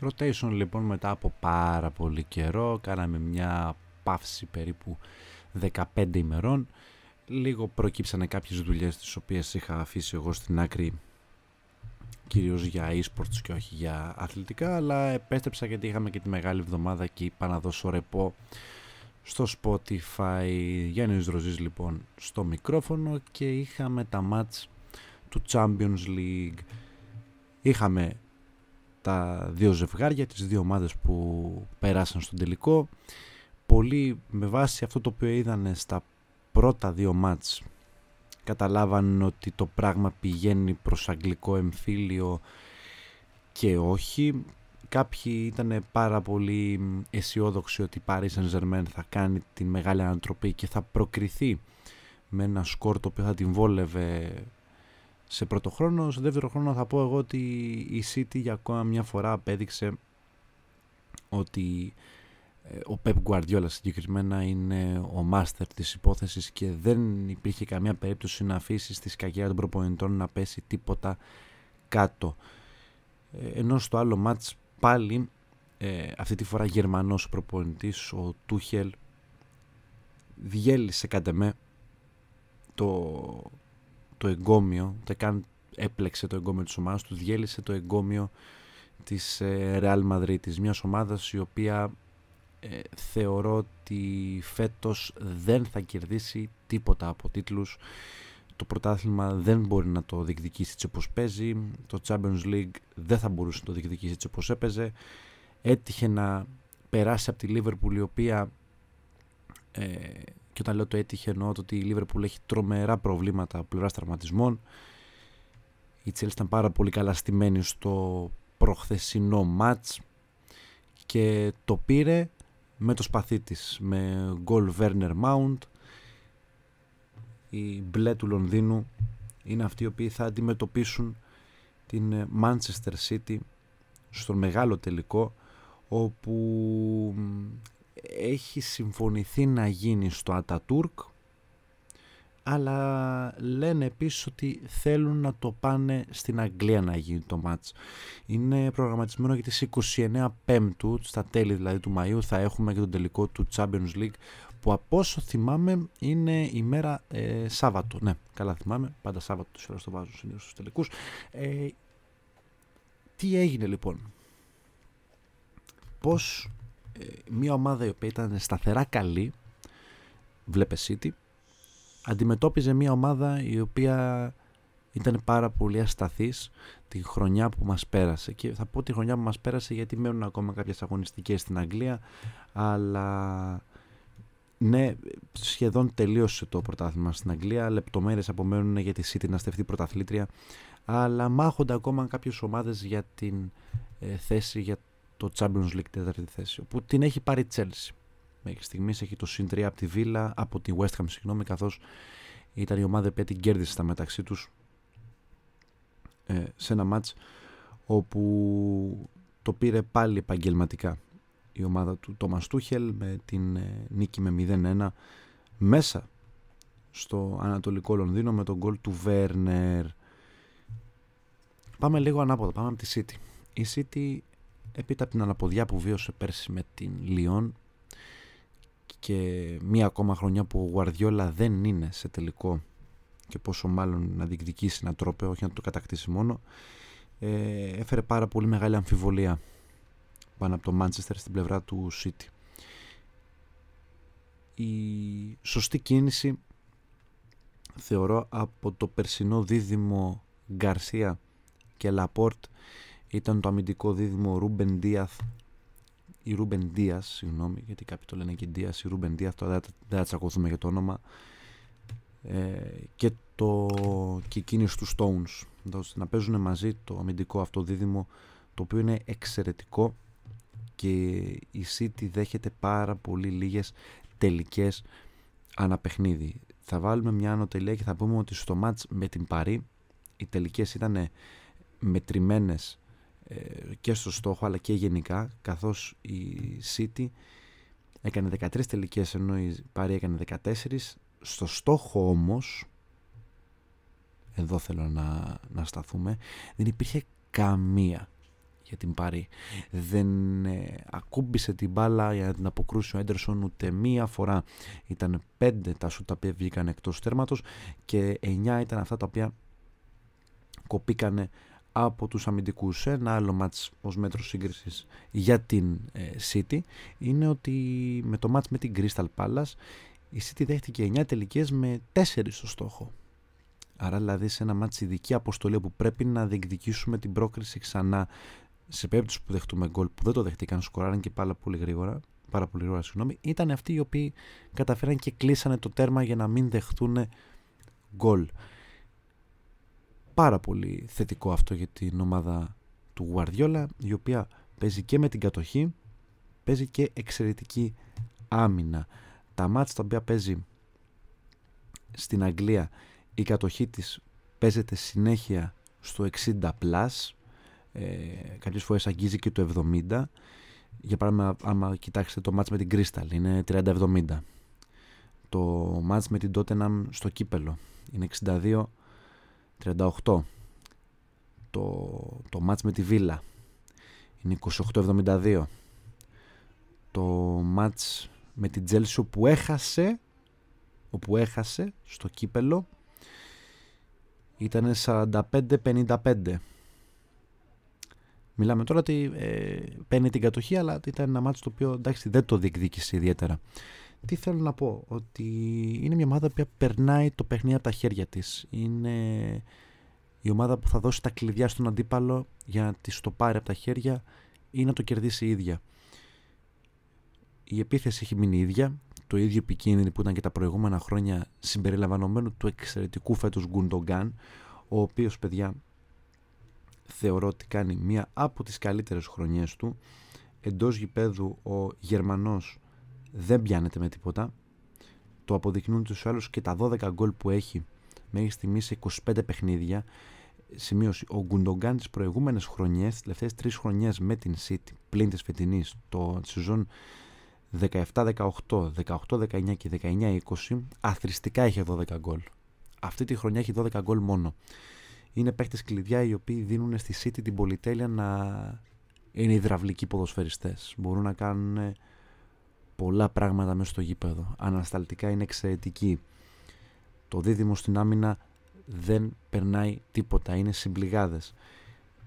Rotation λοιπόν μετά από πάρα πολύ καιρό, κάναμε μια παύση περίπου 15 ημερών. Λίγο προκύψανε κάποιες δουλειές τις οποίες είχα αφήσει εγώ στην άκρη, κυρίως για e-sports και όχι για αθλητικά, αλλά επέστρεψα γιατί είχαμε και τη μεγάλη εβδομάδα και είπα να δώσω ρεπό στο Spotify. Γιάννης Ροζής λοιπόν στο μικρόφωνο και είχαμε τα μάτς του Champions League. Είχαμε τα δύο ζευγάρια, τις δύο ομάδες που περάσαν στον τελικό. Πολλοί με βάση αυτό το οποίο είδανε στα πρώτα δύο μάτς καταλάβαν ότι το πράγμα πηγαίνει προς αγγλικό εμφύλιο και όχι. Κάποιοι ήταν πάρα πολύ αισιόδοξοι ότι η Paris Saint-Germain θα κάνει την μεγάλη ανατροπή και θα προκριθεί με ένα σκορ το οποίο θα την βόλευε σε πρώτο χρόνο. Σε δεύτερο χρόνο θα πω εγώ ότι η City για ακόμα μια φορά απέδειξε ότι ο Pep Guardiola συγκεκριμένα είναι ο μάστερ της υπόθεσης και δεν υπήρχε καμία περίπτωση να αφήσει στη σκαγιά των προπονητών να πέσει τίποτα κάτω. Ενώ στο άλλο μάτς πάλι, αυτή τη φορά γερμανός προπονητής, ο Tuchel, διέλυσε κατά με το εγκόμιο, ούτε καν έπλεξε το εγκόμιο της ομάδας του, διέλυσε το εγκόμιο της Real Madrid, της μιας ομάδας η οποία θεωρώ ότι φέτος δεν θα κερδίσει τίποτα από τίτλους. Το πρωτάθλημα δεν μπορεί να το διεκδικήσει έτσι όπως παίζει. Το Champions League δεν θα μπορούσε να το διεκδικήσει έτσι όπως έπαιζε. Έτυχε να περάσει από τη Liverpool, η οποία, και όταν λέω το έτυχε εννοώ το ότι η Liverpool έχει τρομερά προβλήματα πλευράς τραυματισμών. Η Chelsea ήταν πάρα πολύ καλά στημένη στο προχθεσινό μάτς και το πήρε με το σπαθί της, με γκολ Werner Mount. Οι μπλε του Λονδίνου είναι αυτοί οι οποίοι θα αντιμετωπίσουν την Manchester City στον μεγάλο τελικό, όπου έχει συμφωνηθεί να γίνει στο Atatürk, αλλά λένε επίσης ότι θέλουν να το πάνε στην Αγγλία να γίνει το μάτς. Είναι προγραμματισμένο για τις 29 Πέμπτου, στα τέλη δηλαδή του Μαΐου θα έχουμε και τον τελικό του Champions League, που από όσο θυμάμαι είναι η μέρα Σάββατο. Ναι, καλά θυμάμαι, πάντα Σάββατο τους ώρες το βάζω συνήθως στους τελικούς. Τι έγινε λοιπόν? Πώς μια ομάδα η οποία ήταν σταθερά καλή, βλέπε City, αντιμετώπιζε μια ομάδα η οποία ήταν πάρα πολύ ασταθής τη χρονιά που μας πέρασε. Και θα πω τη χρονιά που μας πέρασε γιατί μένουν ακόμα κάποιες αγωνιστικές στην Αγγλία, αλλά ναι, σχεδόν τελείωσε το πρωτάθλημα στην Αγγλία. Λεπτομέρειες απομένουν για τη City να στεφτεί πρωταθλήτρια, αλλά μάχονται ακόμα κάποιες ομάδες για την θέση για το Champions League, τέταρτη θέση, όπου την έχει πάρει η Chelsea. Μέχρι στιγμής έχει το συν 3 από τη Villa, από τη West Ham, συγγνώμη, καθώς ήταν η ομάδα που την κέρδισε στα μεταξύ τους σε ένα μάτς όπου το πήρε πάλι επαγγελματικά η ομάδα του Thomas Tuchel με την νίκη με 0-1 μέσα στο Ανατολικό Λονδίνο με τον γκολ του Werner. Πάμε λίγο ανάποδα, πάμε από τη City. Η City έπειτα από την αναποδιά που βίωσε πέρσι με την Lyon και μία ακόμα χρονιά που ο Guardiola δεν είναι σε τελικό και πόσο μάλλον να διεκδικήσει ένα τρόπαιο, όχι να το κατακτήσει μόνο, έφερε πάρα πολύ μεγάλη αμφιβολία πάνω από το Manchester στην πλευρά του City. Η σωστή κίνηση θεωρώ από το περσινό δίδυμο Γκαρσία και Λαπόρτ ήταν το αμυντικό δίδυμο Ρούμπεν Ντίας, συγγνώμη, γιατί κάποιοι το λένε και Ντίας, η Ρούμπεν Ντίας, τώρα δεν θα τσακωθούμε για το όνομα, και η κίνηση του Stones, ώστε να παίζουν μαζί το αμυντικό αυτό δίδυμο, το οποίο είναι εξαιρετικό, και η City δέχεται πάρα πολύ λίγες τελικές αναπαιχνίδι. Θα βάλουμε μια ανωτελεία και θα πούμε ότι στο μάτς με την Παρί οι τελικές ήταν μετρημένες και στο στόχο αλλά και γενικά, καθώς η City έκανε 13 τελικές ενώ η Παρί έκανε 14 στο στόχο. Όμως εδώ θέλω να σταθούμε, δεν υπήρχε καμία για την Πάρη. Δεν ακούμπησε την μπάλα για να την αποκρούσει ο Έντερσον ούτε μία φορά. Ήταν 5 τα σούτ τα οποία βγήκαν εκτός τέρματος και 9 ήταν αυτά τα οποία κοπήκανε από τους αμυντικούς. Ένα άλλο μάτς ως μέτρο σύγκρισης για την City είναι ότι με το μάτς με την Crystal Palace η City δέχτηκε 9 τελικές με 4 στο στόχο. Άρα δηλαδή σε ένα μάτς ειδική αποστολή που πρέπει να διεκδικήσουμε την πρόκριση ξανά, σε περίπτωση που δεχτούμε γκολ που δεν το δεχτήκαν, σκοράραν και πάρα πολύ γρήγορα, ήταν αυτοί οι οποίοι καταφέραν και κλείσανε το τέρμα για να μην δεχτούν γκολ. Πάρα πολύ θετικό αυτό για την ομάδα του Guardiola, η οποία παίζει και με την κατοχή, παίζει και εξαιρετική άμυνα. Τα μάτς τα οποία παίζει στην Αγγλία, η κατοχή της παίζεται συνέχεια στο 60+, κάποιες φορές αγγίζει και το 70. Για παράδειγμα, άμα κοιτάξετε το μάτς με την Crystal, είναι 30-70. Το μάτς με την Tottenham στο κύπελο είναι 62-38. Το μάτς με τη Villa είναι 28-72. Το μάτς με την Τσέλσι όπου έχασε στο κύπελο ήταν 45-55. Μιλάμε τώρα ότι παίρνει την κατοχή, αλλά ήταν ένα μάτσο το οποίο εντάξει, δεν το διεκδίκησε ιδιαίτερα. Τι θέλω να πω, ότι είναι μια ομάδα που περνάει το παιχνίδι από τα χέρια της. Είναι η ομάδα που θα δώσει τα κλειδιά στον αντίπαλο για να της το πάρει από τα χέρια ή να το κερδίσει η ίδια. Η επίθεση έχει μείνει ίδια, το ίδιο επικίνδυνο που ήταν και τα προηγούμενα χρόνια, συμπεριλαμβανομένου του εξαιρετικού φέτος Gündoğan, ο οποίος, παιδιά, θεωρώ ότι κάνει μία από τις καλύτερες χρονιές του. Εντός γηπέδου ο Γερμανός δεν πιάνεται με τίποτα, το αποδεικνύουν τους άλλους και τα 12 γκολ που έχει μέχρι στιγμή σε 25 παιχνίδια. Σημείωση, ο Γκουντογκάν τις προηγούμενες χρονιές, τις τελευταίες 3 χρονιές με την City, πλην της φετινής, το σεζόν 17-18, 18-19 και 19-20, αθρηστικά είχε 12 γκολ. Αυτή τη χρονιά έχει 12 γκολ μόνο. Είναι παίχτες κλειδιά οι οποίοι δίνουν στη City την πολυτέλεια να είναι υδραυλικοί ποδοσφαιριστές. Μπορούν να κάνουν πολλά πράγματα μέσα στο γήπεδο. Ανασταλτικά είναι εξαιρετικοί. Το δίδυμο στην άμυνα δεν περνάει τίποτα. Είναι συμπληγάδες.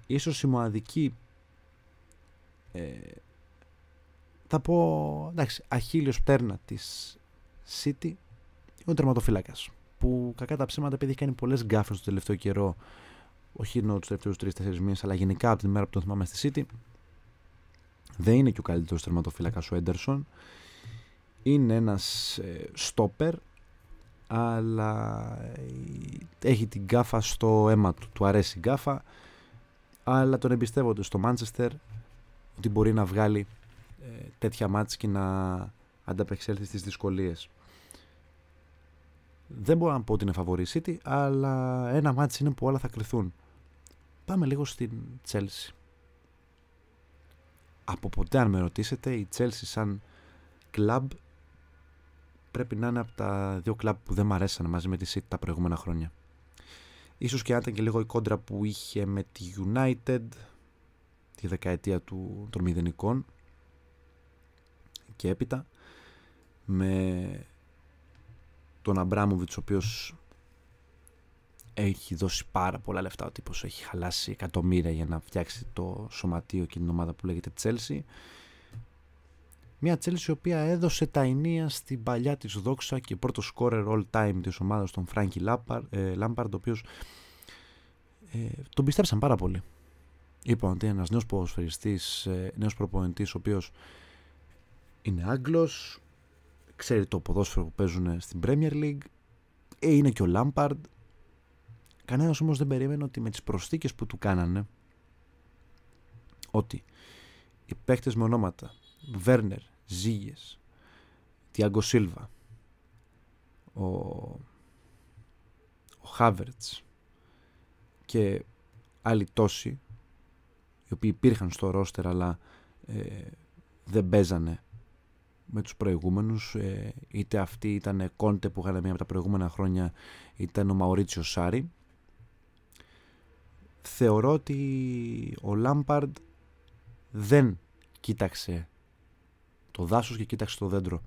Ίσως η μοναδική θα πω, εντάξει, αχίλιος πτέρνα της City είναι ο τερματοφύλακας, που κακά τα ψέματα, επειδή έχει κάνει πολλές γκάφες το τελευταίο καιρό, όχι ενώ τους τελευταίους 3-4 μήνες, αλλά γενικά από την μέρα που τον θυμάμαι στη City, δεν είναι και ο καλύτερος τερματοφύλακας ο Έντερσον. Είναι ένας στόπερ, αλλά έχει την γκάφα στο αίμα του. Του αρέσει η γκάφα, αλλά τον εμπιστεύονται στο Manchester ότι μπορεί να βγάλει τέτοια μάτς και να ανταπεξέλθει στις δυσκολίες. Δεν μπορώ να πω ότι είναι φαβορή η City, αλλά ένα μάτς είναι που όλα θα κριθούν. Πάμε λίγο στην Chelsea. Από ποτέ, αν με ρωτήσετε, η Chelsea σαν κλαμπ πρέπει να είναι από τα δύο κλαμπ που δεν μ' αρέσαν μαζί με τη City τα προηγούμενα χρόνια. Ίσως και αν ήταν και λίγο η κόντρα που είχε με τη United τη δεκαετία των μηδενικών και έπειτα, με τον Αμπράμοβιτς, ο οποίος έχει δώσει πάρα πολλά λεφτά, ο τύπος έχει χαλάσει εκατομμύρια για να φτιάξει το σωματείο και την ομάδα που λέγεται Chelsea. Μια Chelsea η οποία έδωσε τα ενία στην παλιά της δόξα και πρώτο σκόρερ all time της ομάδας, τον Frank Lampard, ο οποίος τον πιστέψαν πάρα πολύ. Είπαν ότι είναι ένας νέος ποδοσφαιριστής, νέος προπονητής, ο οποίος είναι Άγγλος, ξέρει το ποδόσφαιρο που παίζουν στην Premier League, είναι και ο Lampard. Κανένας όμως δεν περίμενε ότι με τις προσθήκες που του κάνανε, ότι οι παίκτες με ονόματα Werner, Ζίγες, Thiago Silva, ο Havertz και άλλοι τόσοι, οι οποίοι υπήρχαν στο ρόστερ αλλά δεν παίζανε με τους προηγούμενους, είτε αυτοί ήταν Κόντε που είχαν μία από τα προηγούμενα χρόνια, ήταν ο Μαουρίτσιο Σάρι. Θεωρώ ότι ο Lampard δεν κοίταξε το δάσος και κοίταξε το δέντρο.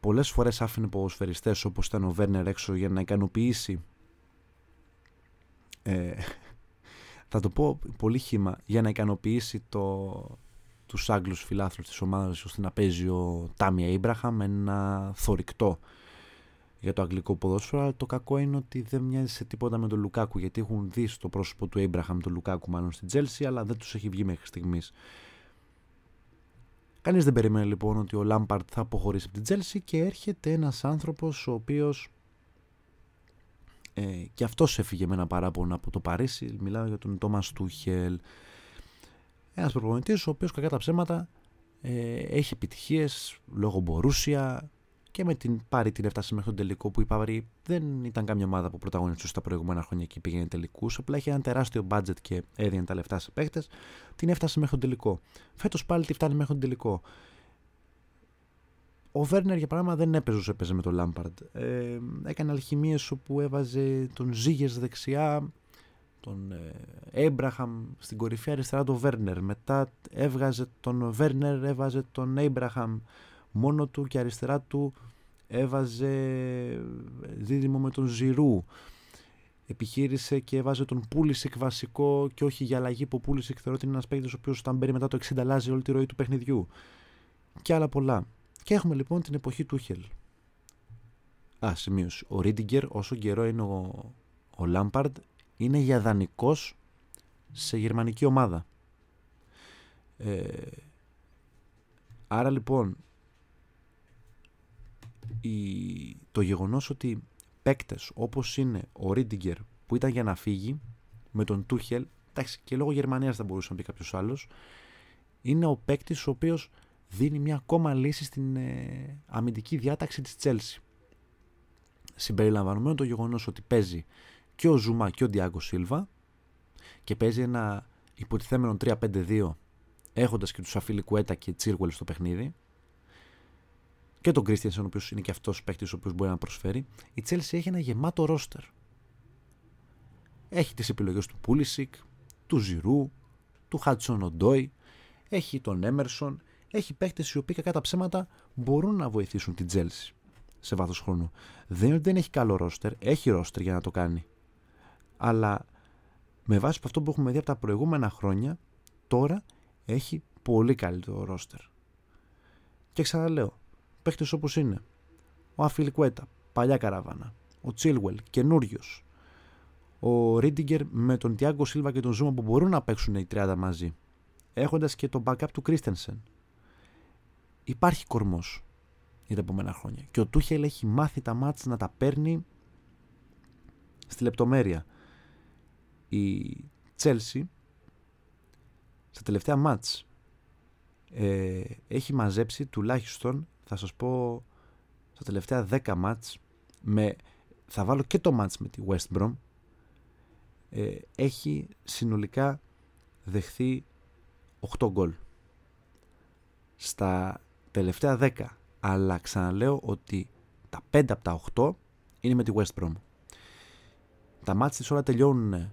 Πολλές φορές άφηνε ποδοσφαιριστές όπως ήταν ο Werner έξω για να ικανοποιήσει, θα το πω πολύ χύμα, για να ικανοποιήσει τους Άγγλους φιλάθλους της ομάδας, ώστε να παίζει ο Tammy Abraham, ένα θορυκτό για το αγγλικό ποδόσφαιρο. Αλλά το κακό είναι ότι δεν μοιάζει σε τίποτα με τον Λουκάκου, γιατί έχουν δει στο πρόσωπο του Abraham τον Λουκάκου μάλλον στην Τσέλσι, αλλά δεν τους έχει βγει μέχρι στιγμής. Κανείς δεν περίμενε λοιπόν ότι ο Λάμπαρντ θα αποχωρήσει από την Τσέλσι και έρχεται ένας άνθρωπος ο οποίος και αυτός έφυγε με ένα παράπονο από το Παρίσι. Μιλάω για τον Thomas Tuchel. Ένας προπονητής ο οποίος κακά τα ψέματα έχει επιτυχίες λόγω Borussia και με την Πάρη την έφτασε μέχρι τον τελικό, που η Πάρη δεν ήταν καμία ομάδα που πρωταγωνιστούσε τα προηγούμενα χρόνια και πήγαινε τελικούς. Απλά είχε ένα τεράστιο budget και έδινε τα λεφτά σε παίχτες. Την έφτασε μέχρι τον τελικό. Φέτος πάλι τη φτάνει μέχρι τον τελικό. Ο Werner για παράδειγμα δεν έπαιζε με τον Λάμπαρντ. Έκανε αλχημίες όπου έβαζε τον Rüdiger δεξιά, τον Abraham στην κορυφή, αριστερά τον Werner. Μετά έβγαζε τον Werner, έβαζε τον Abraham μόνο του και αριστερά του έβαζε δίδυμο με τον Giroud. Επιχείρησε και έβαζε τον Pulisic βασικό και όχι για αλλαγή, που ο Pulisic θεωρώ ότι είναι ένας παίκτης ο οποίος όταν μπαίνει μετά το 60 αλλάζει όλη τη ροή του παιχνιδιού. Και άλλα πολλά. Και έχουμε λοιπόν την εποχή του Tuchel. Σημείωση. Ο Rüdiger, όσο καιρό είναι ο Lampard, είναι για δανεικός σε γερμανική ομάδα. Άρα λοιπόν το γεγονός ότι παίκτες όπως είναι ο Rüdiger που ήταν για να φύγει με τον Tuchel, εντάξει, και λόγω Γερμανίας θα μπορούσε να πει κάποιος άλλος, είναι ο παίκτης ο οποίος δίνει μια ακόμα λύση στην αμυντική διάταξη της Chelsea. Συμπεριλαμβανομένο το γεγονός ότι παίζει και ο Zuma και ο Thiago Silva και παίζει ένα υποτιθέμενο 3-5-2 έχοντας και τους Αφιλικουέτα και Chilwell στο παιχνίδι και τον Christensen, ο οποίος είναι και αυτός παίκτης ο οποίος μπορεί να προσφέρει. Η Chelsea έχει ένα γεμάτο ρόστερ. Έχει τις επιλογές του Pulisic, του Giroud, του Hudson-Odoi, έχει τον Emerson, έχει παίκτες οι οποίοι κακά τα ψέματα μπορούν να βοηθήσουν την Chelsea σε βάθος χρόνου. Δεν έχει καλό ρόστερ, έχει ρόστερ για να το κάνει. Αλλά με βάση αυτό που έχουμε δει από τα προηγούμενα χρόνια, τώρα έχει πολύ καλύτερο ρόστερ. Και ξαναλέω, παίκτες όπως είναι ο Αφιλικουέτα, παλιά καραβάνα, ο Chilwell, καινούριος, ο Rüdiger με τον Thiago Silva και τον Zuma που μπορούν να παίξουν οι 30 μαζί, έχοντας και τον backup του Christensen. Υπάρχει κορμός για τα επόμενα χρόνια και ο Tuchel έχει μάθει τα μάτς να τα παίρνει στη λεπτομέρεια. Η Chelsea στα τελευταία μάτς έχει μαζέψει τουλάχιστον, θα σας πω, στα τελευταία 10 μάτς, θα βάλω και το μάτς με τη West Brom, έχει συνολικά δεχθεί 8 γκολ στα τελευταία 10, αλλά ξαναλέω ότι τα 5 από τα 8 είναι με τη West Brom. Τα μάτς της όλα τελειώνουν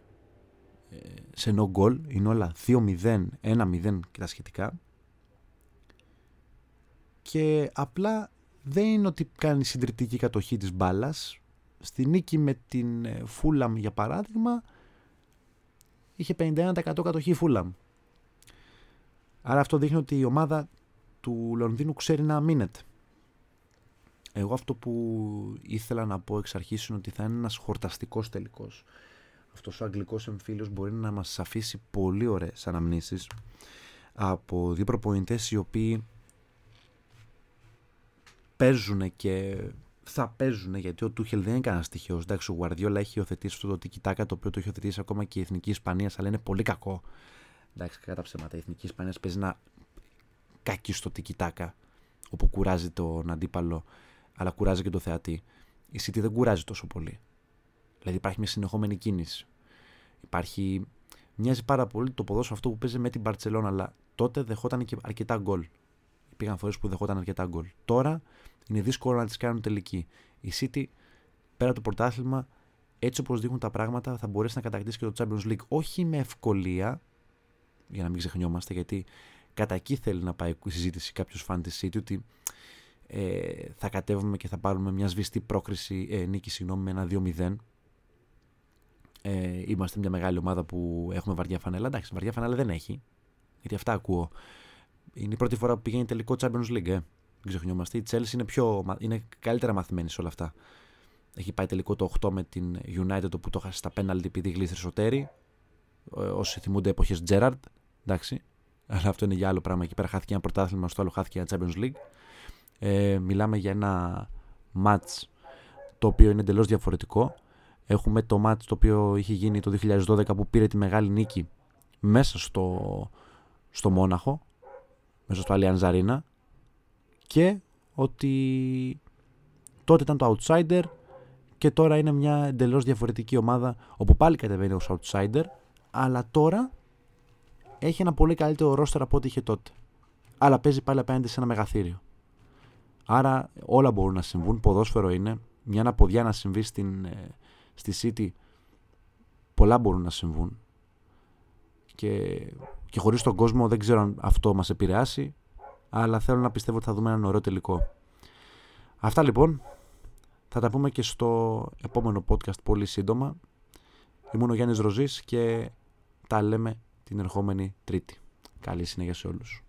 σε no goal, είναι όλα 2-0, 1-0 και τα σχετικά, και απλά δεν είναι ότι κάνει συντριπτική κατοχή της μπάλας. Στη νίκη με την Fulham για παράδειγμα είχε 51% κατοχή Fulham. Άρα αυτό δείχνει ότι η ομάδα του Λονδίνου ξέρει να μείνεται. Εγώ αυτό που ήθελα να πω εξ αρχής είναι ότι θα είναι ένας χορταστικός τελικός. Αυτός ο αγγλικός εμφύλιος μπορεί να μας αφήσει πολύ ωραίες αναμνήσεις από δύο προπονητές οι οποίοι παίζουν και θα παίζουν, γιατί ο Tuchel δεν είναι κανένας τυχαίος. Εντάξει, ο Guardiola έχει υιοθετήσει αυτό το τικιτάκα, το οποίο το έχει υιοθετήσει ακόμα και η Εθνική Ισπανία, αλλά είναι πολύ κακό. Εντάξει, κακά τα ψέματα. Η Εθνική Ισπανία παίζει ένα κακίστο τικιτάκα, όπου κουράζει τον αντίπαλο, αλλά κουράζει και τον θεατή. Η City δεν κουράζει τόσο πολύ. Δηλαδή υπάρχει μια συνεχόμενη κίνηση. Μοιάζει πάρα πολύ το ποδόσφαιρο αυτό που παίζει με την Barcelona, αλλά τότε δεχόταν και αρκετά γκολ. Πήγαν φορές που δεχόταν αρκετά γκολ. Τώρα είναι δύσκολο να τις κάνουν τελική. Η City, πέρα το πρωτάθλημα, έτσι όπως δείχνουν τα πράγματα, θα μπορέσει να κατακτήσει και το Champions League. Όχι με ευκολία, για να μην ξεχνιόμαστε, γιατί κατά εκεί θέλει να πάει η συζήτηση κάποιος φαν της City, ότι θα κατέβουμε και θα πάρουμε μια σβηστή πρόκριση, νίκη συγγνώμη, με ένα 2-0. Είμαστε μια μεγάλη ομάδα που έχουμε βαριά φανέλα. Εντάξει, βαριά φανέλα δεν έχει, γιατί αυτά ακούω. Είναι η πρώτη φορά που πηγαίνει τελικό Champions League, δεν ξεχνιόμαστε. Η Chelsea είναι καλύτερα μαθημένη σε όλα αυτά. Έχει πάει τελικό το 8 με την United, το που το χάσει στα πέναλτι επειδή γλίστρησε ο Τέρι. Όσοι θυμούνται εποχές Gerrard, εντάξει. Αλλά αυτό είναι για άλλο πράγμα. Εκεί πέρα χάθηκε ένα πρωτάθλημα, στο άλλο χάθηκε ένα Champions League. Μιλάμε για ένα match το οποίο είναι εντελώς διαφορετικό. Έχουμε το match το οποίο είχε γίνει το 2012 που πήρε τη μεγάλη νίκη μέσα στο Μόναχο, μέσα στο Allianz Arena, και ότι τότε ήταν το outsider και τώρα είναι μια εντελώς διαφορετική ομάδα, όπου πάλι κατεβαίνει ως outsider, αλλά τώρα έχει ένα πολύ καλύτερο roster από ό,τι είχε τότε, αλλά παίζει πάλι απέναντι σε ένα μεγαθύριο. Άρα όλα μπορούν να συμβούν, ποδόσφαιρο είναι, μια αναποδιά να συμβεί στη City, πολλά μπορούν να συμβούν, και χωρίς τον κόσμο δεν ξέρω αν αυτό μας επηρεάσει, αλλά θέλω να πιστεύω ότι θα δούμε έναν ωραίο τελικό. Αυτά λοιπόν, θα τα πούμε και στο επόμενο podcast πολύ σύντομα. Ήμουν ο Γιάννης Ροζής και τα λέμε την ερχόμενη Τρίτη. Καλή συνέχεια σε όλους.